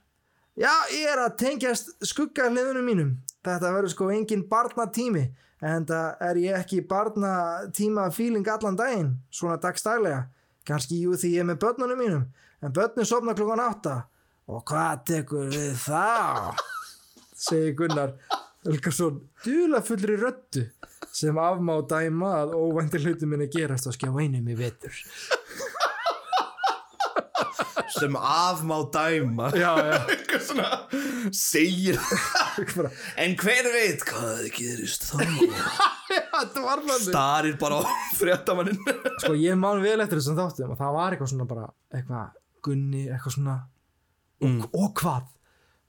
Já, ég er að tengjast skugga hliðunum mínum. Þetta verður sko engin barnatími, en það er ég ekki barnatíma feeling allan daginn, svona dagstaglega. Kannski jú því ég er með börnunum mínum, en börnun sofna klukkan átta. Og hvað tekur við þá? Segir Gunnar Helgason, duðlega fullri röddu sem afmá dæma að óvæntir hlutum minni gerast á skjá einum í vetur. Sem afmá dæma? Já, já. Eitthvað svona segir. en hver veit hvað gerist þá? Þetta var manni. Starir bara á fréttamanninn. sko, ég man vel eftir þessum þáttum og það var eitthvað svona bara, eitthvað Gunni, eitthvað svona, mm. og, og hvað?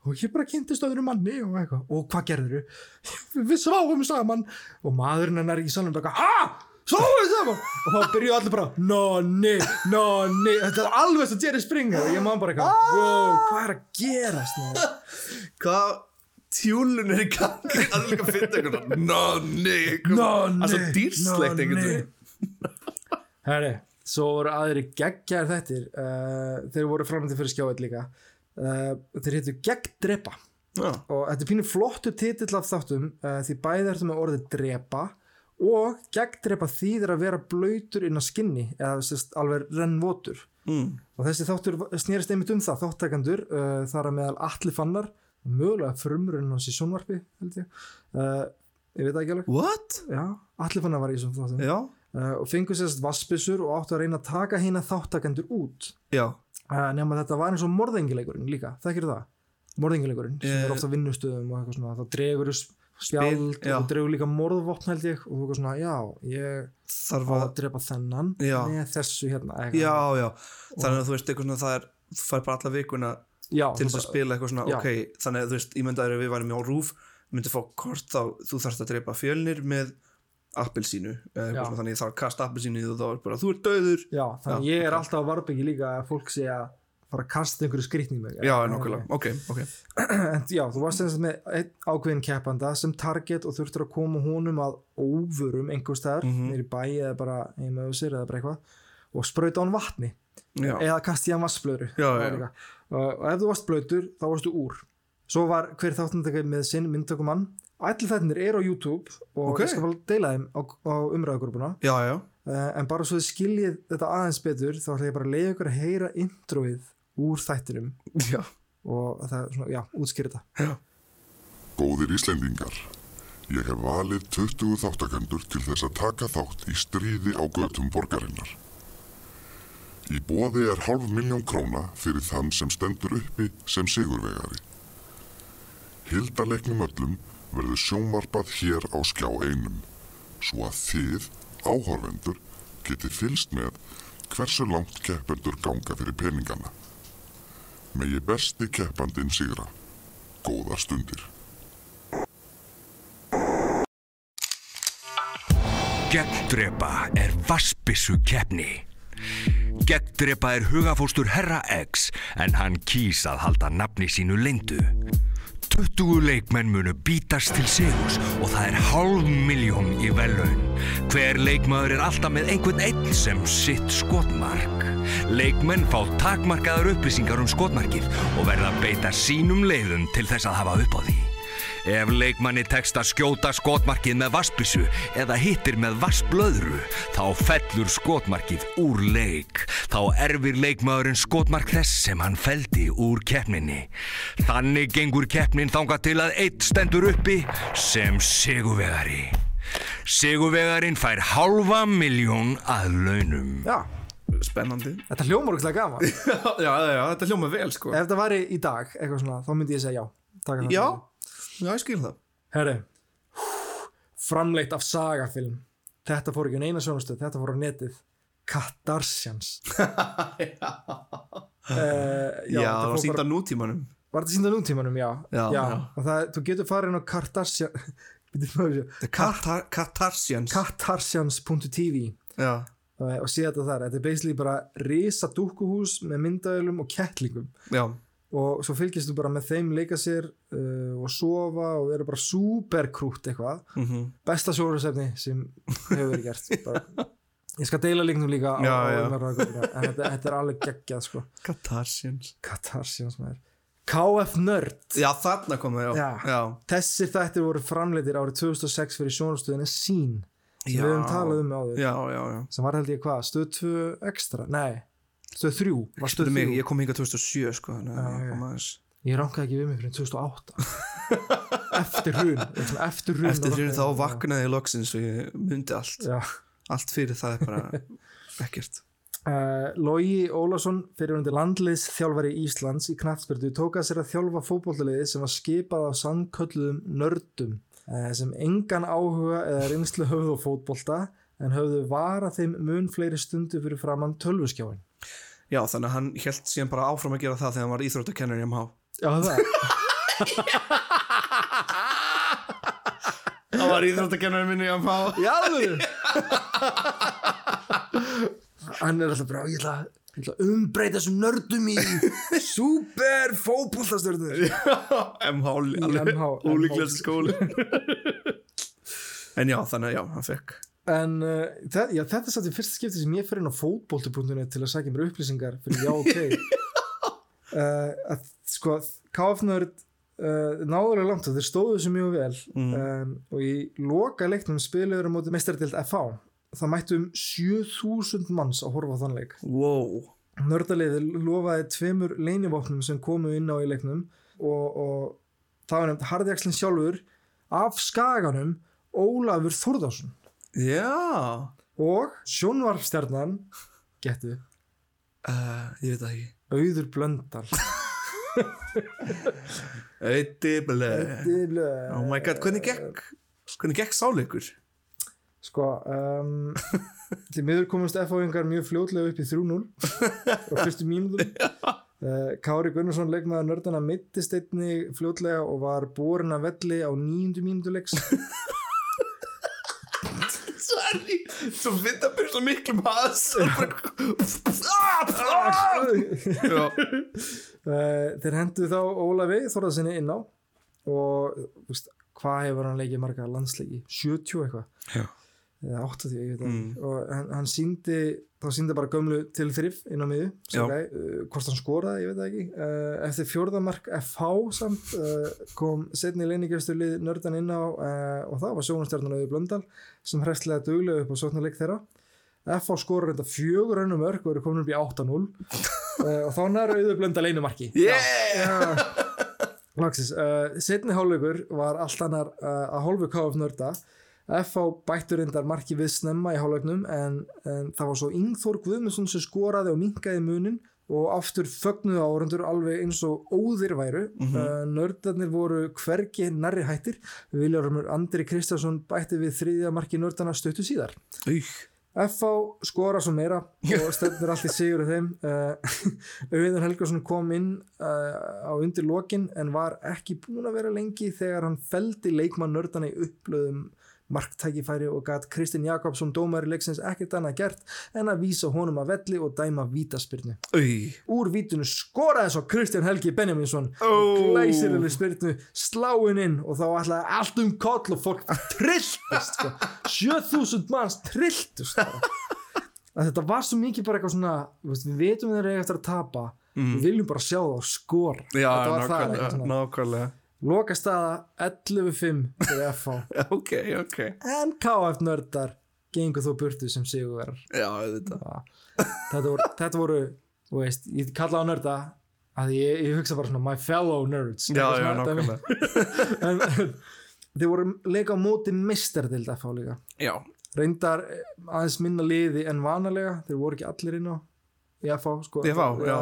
Og ég bara kynntist öðru manni og eitthvað. Og hvað gerðurðu? Við sváum saman. Og maðurinn hennar í salnum bara, ha? Sváum saman? Og þá byrjuðu allir bara, nonni, nonni. Þetta er alveg svo Jerry Springer. Og ég man bara eitthvað, wow, hvað er að gerast? Hvað tjúlun er í gangi að líka finna eitthvað nonni altså dýrslegt eitthvað herri, svo voru aðri geggjar þettir uh, þeir voru framöndi fyrir skjáett líka uh, þeir hétu geggdrepa ja. Og þetta er pínu flottu titill af þáttum uh, því bæði ertu með orðið drepa og geggdrepa þýðir að vera blautur inn á skinni eða sérst, alveg rennvotur mm. og þessi þáttur snerist einmitt um það þáttakendur uh, þar að meðal Atli Fannar mögulega frumrunn hans í sjónvarpi held ég uh, ég veit ekki alveg what? Já, Atli Fannar var í þessum þáttum uh, og fengur sérst vatnsbyssur og áttu að reyna að taka hina þáttakendur út já uh, nema þetta var eins og morðengileikurinn líka þekkir það morðengileikurinn eh. sem er ofta vinnustöðum og eitthvað svona þá dregur spjald Spil, og dregur líka morðvopn held ég og þú var svona já ég þarf að drepa þennan já. Með þessu hérna eitthvað. Já já þannig að þú veist eitthvað svona það er þú fær bara alla vikuna já, til þess að spila eitthvað svona já. Ok þannig að þú veist ímyndaður við værum á rúf myndi fá kort þá þú þarft að drepa fjölnir með appelsínu eða eitthvað já. Svona þannig að það kasta appelsínu og þá er bara þú er dauður já þannig já, ég er alltaf á varðbergi líka að fólk sé að fara að kasta einhverju skrýtni mig. Já, nokkulega. Ok, ok. En já, þú varst eins með einn ákveðin keppanda sem target og þurftur að koma honum að óvörum einhvers staðar, mm-hmm. nýri bæ eða bara heima yfir sér eða bara eitthvað og sprauta hann vatni já. Eða kasta í hann vatnsblöðru. Já, já. Og ef þú varst blautur, þá varst þú úr. Svo var hver þáttandakar með sinn myndtökumann. Allir þættirnir eru á YouTube og okay. ég skal bara deila þeim á, á umræðugrúpuna. Já, já. En bara svo þið skiljið þetta aðeins betur, þá ætla ég bara að leyfa ykkur að heyra introið úr þættinum já. Og það svona, já, útskýrði þetta já. Góðir Íslendingar, ég hef valið tuttugu þáttakendur til þess að taka þátt í stríði á götum borgarinnar. Í boði er hálf milljón króna fyrir þann sem stendur uppi sem sigurvegari. Hildarleiknum öllum verður sjónvarpað hér á skjá einum, svo að þið áhorfendur geti fylgst með hversu langt keppendur ganga fyrir peningana. Megi besti keppandinn sigra. Góðar stundir. Geggdrepa er vatnsbyssukeppni. Geggdrepa er hugafóstur Herra X, en hann kýs að halda nafni sínu leyndu. tuttugu leikmenn munu bítast til sigurs og það er hálf milljón í verðlaun. Hver leikmaður er alltaf með einhvern einn sem sitt skotmark. Leikmenn fá takmarkaðar upplýsingar um skotmarkið og verða að beita sínum leiðum til þess að hafa upp á því. Ef leikmanni tekst að skjóta skotmarkið með vatnsbyssu eða hittir með vatnsblöðru, þá fellur skotmarkið úr leik. Þá erfir leikmaðurinn skotmark þess sem hann felldi úr keppninni. Þannig gengur keppnin þangað til að einn stendur uppi sem sigurvegari. Sigurvegarinn fær hálfa milljón að launum. Já, spennandi. Þetta hljómar ógeðslega gaman. já, já, já, þetta hljómar vel sko. Ef þetta væri í dag eitthvað svona, þá myndi ég segja já. Taka það. Já. Já, ég skil það. Herri, framleitt af sagafilm. Þetta fór ekki en eina sjónastöð, þetta fór á netið. Katrsjans. já. Uh, já, já það var sýnt á nútímanum. Var þetta sýnt á nútímanum, já. Já, já. já. Og það, þú getur farið inn á Katrsjans. Katar, Katrsjans. Katrsjans.tv Já. Uh, og sé þetta þar. Þetta er basically bara risa dúkkuhús með myndaðilum og kettlingum. Já. Og svo fylgist þú bara með þeim leika sér uh, og sofa og vera bara superkrútt eitthvað. Mm-hmm. Besta sjónvarpsefni sem hefur verið gert. Bara, ég skal deila linknum líka já, á, á umræðu grúpuna, en þetta, þetta er alveg geggjað sko. Katrsjans. Katrsjans maður. K F Nörd. Já, þarna kom það, já. já. já. Þessir þættir voru framleiddir árið tvö þúsund og sex fyrir sjónvarpsstöðina Sýn. Sem já. Við höfum talað um áður. Já, já, já. Sem var held ég hvað, stöð tvö extra? Nei. Stöð þrjú, var stöð mig, þrjú. Ég kom hingað tvö þúsund og sjö sko, þannig að ég kom aðeins. Ég rankaði ekki við mig fyrir tvö þúsund og átta. eftir hrun, eftir hrun. Eftir hrun þá vaknaði ég loksins og ég myndi allt. Já. Allt fyrir það er bara ekkert. Uh, Logi Ólafsson, fyrirverandi landsliðsþjálfari Íslands í knattspyrnu, tók að sér að þjálfa fótboltaliðið sem var skipað af sannkölluðum nördum uh, sem engan áhuga eða reynslu höfðu á fótbolta en höfðu vara þeim mun fleiri stundu fyrir framan tölvuskjáinn. Já, þannig að hann hélt síðan bara áfram að gera það þegar hann var íþróttakennari í M H. Já, það. hann var íþróttakennari minni í M H. Já, þú. hann er alltaf bara, ég ætla að Ég ætla að umbreyta þessum nördum í super fótboltastjörnur. M H, ólíklegasta skóli. En já, þannig að já, hann fekk. En uh, það, já, þetta er satt í fyrsta skipti sem ég fer inn á fótbolti punktur net til að sækja mér upplýsingar fyrir já, ok. uh, að, sko, K F-nörd uh, náðurlega langt og þeir stóðu þessu mjög vel. Mm. Um, og í loka leiknum spilaður á móti meistaradeild F H. Það mættu um sjö þúsund manns að horfa á þann leik. Wow. Nördaliðið lofaði tveimur leynivopnum sem komu inn á í leiknum og, og það var nefnt harðjaxlinn sjálfur af Skaganum Ólafur Þórðarsson. Já. Og sjónvarpstjarnan getu. Uh, ég veit það ekki. Auður Blöndal. Auði blöð. Auði blöð. Oh my god, hvernig gekk? Hvernig gekk sáleikur? Sko, um, til miður komast F H-ingar mjög fljótlega upp í þrjú núll og fyrstu mínútur. uh, Kári Gunnarsson, leikmaður nördana, meiddist einni fljótlega og var borinn af velli á níundu mínútu leiks. Sorry, svo finn það byrja svo miklu maðs. Þeir hendu þá Ólafey Þórðarsyni inn á og veist, hvað hefur hann leikið marga landsleiki? sjötíu eitthvað. Já. Eða áttatíu, ég veit ekki. Mm. Og hann, hann sýndi, þá sýndi bara gömlu til þrif inn á miðu, sem gæ, uh, hvort hann skoraði, ég veit ekki. Uh, eftir fjórðamark F H samt uh, kom setni leynigjasturlið nördan inn á uh, og það var sjónastjörnun Auður Blöndal sem hræstlega duglega upp á sóknarleik þeirra. F H skorar reynda fjögur önnum örk og eru komin upp í átta núll uh, og þá nær Auður Blöndal einu marki. Yeah! Já, já. Laksins, uh, setni hálfleikur var allt annar uh, að hálfu K F nörda. F H bættu reyndar marki við snemma í hálfleiknum en, en það var svo Ingþór Guðmundsson sem skoraði og minkaði munin og aftur fögnuðu áhorfendur alveg eins og óðir væru. Mm-hmm. Uh, nördarnir voru hvergi nærri hættir. Viljarmur Andri Kristjánsson bætti við þriðja marki nördana stöttu síðar. Új. F H skora svo meira og stefnir allt í sigur af þeim. Auður uh, Helgason kom inn uh, á undir lokin en var ekki búin að vera lengi þegar hann felldi leikmann nördana í upplöðum marktækifæri og gat Kristinn Jakobsson dómari leiksins ekkert annað gert en að vísa honum að velli og dæma vítaspyrnu. Új. Úr vítinu skoraði svo Kristján Helgi Benjaminsson oh. glæsilegri spyrnu sláinn inn og þá ætlaði allt um koll og fólk trilltust. Sko. sjö þúsund manns trilltust. Þetta var svo mikið bara eitthvað svona, við veitum við þeir eiga eftir að tapa, mm. við viljum bara sjá það og skora. Já, nákvæmlega. Loka staða ellefu fimm fyrir F H. ok, ok. En K F nördar gengu þó burtu sem sigurverar. Já, þetta. Þetta voru, þetta voru, þú veist, ég kalla á nörda að ég, ég hugsa bara svona my fellow nerds. Já, já, nákvæmlega. Þeir voru leika á móti meistardeild F H líka. Já. Reyndar aðeins minna liði en vanalega, þeir voru ekki allir inn á í F H, sko. Í F H, já.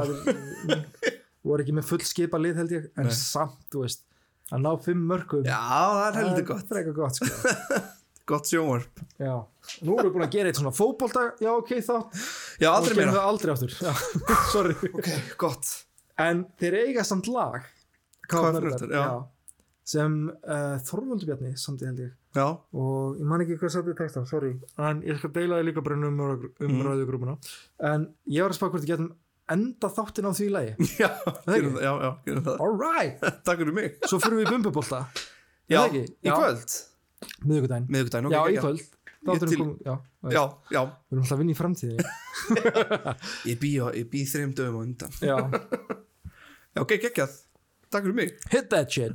Voru ekki með full skipa lið held ég, en Nei. Samt, þú veist, að ná fimm mörkum. Já, það er heldur gott. Það er eitthvað gott, sko. Gott sjónvarp. Já. Nú erum við búin að gera eitt svona fótbolta, já, ok, þá. Já, aldrei meira. Það aldrei aftur. Já, sorry. Ok, gott. En þeir eiga samt lag. K F-nördar, já. já. Sem uh, Þorvaldur Bjarni, samt held ég. Já. Og ég man ekki hvað samt ég tekst á, sorry. En ég skal deila þig líka bara um umræðugrúpuna. En ég var að spá hvort ég getum enda þáttinn á því lagi. Já, gerum það, já, já, gerum það. All right. Takk fyrir mig. Svo fyrir við í bumbubólta. Já, í kvöld. Miðvikudaginn. Miðvikudaginn, ok. Já, í kvöld. Þátturinn kom, já. Veist. Já, já. Við erum alltaf að vinna í framtíðinni. ég bý, ég bý þrem dögum á undan. já. Já, ok, geggjað. Takk fyrir mig. Hit that shit.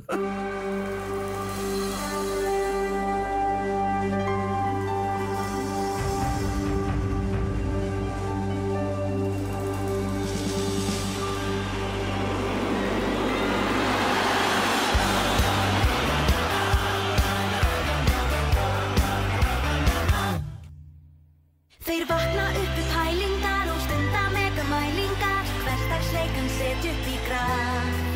Upp í pælingar og stunda megamælingar, hversdagsleikan set upp í graf.